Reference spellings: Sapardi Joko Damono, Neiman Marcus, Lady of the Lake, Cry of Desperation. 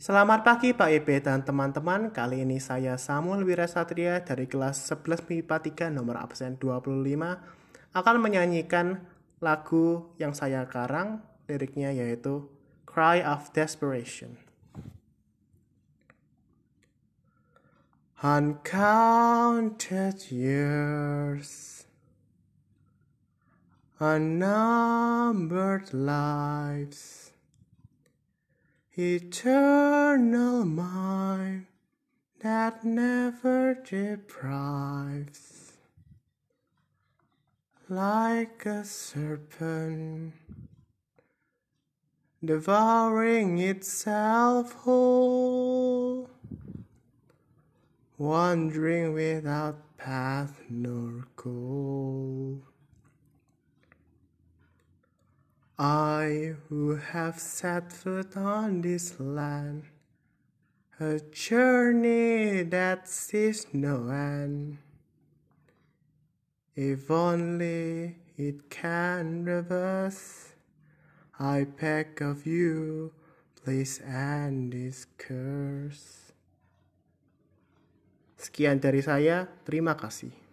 Selamat pagi Pak IB dan teman-teman. Kali ini saya Samuel Wira Satria dari kelas 11 MIPA 3 nomor absen 25 akan menyanyikan lagu yang saya karang, liriknya yaitu Cry of Desperation. Uncounted years, unnumbered lives, eternal mind that never deprives, like a serpent devouring itself whole, wandering without path nor goal. I who have set foot on this land, a journey that sees no end, if only it can reverse, I beg of you, please end this curse. Sekian dari saya, terima kasih.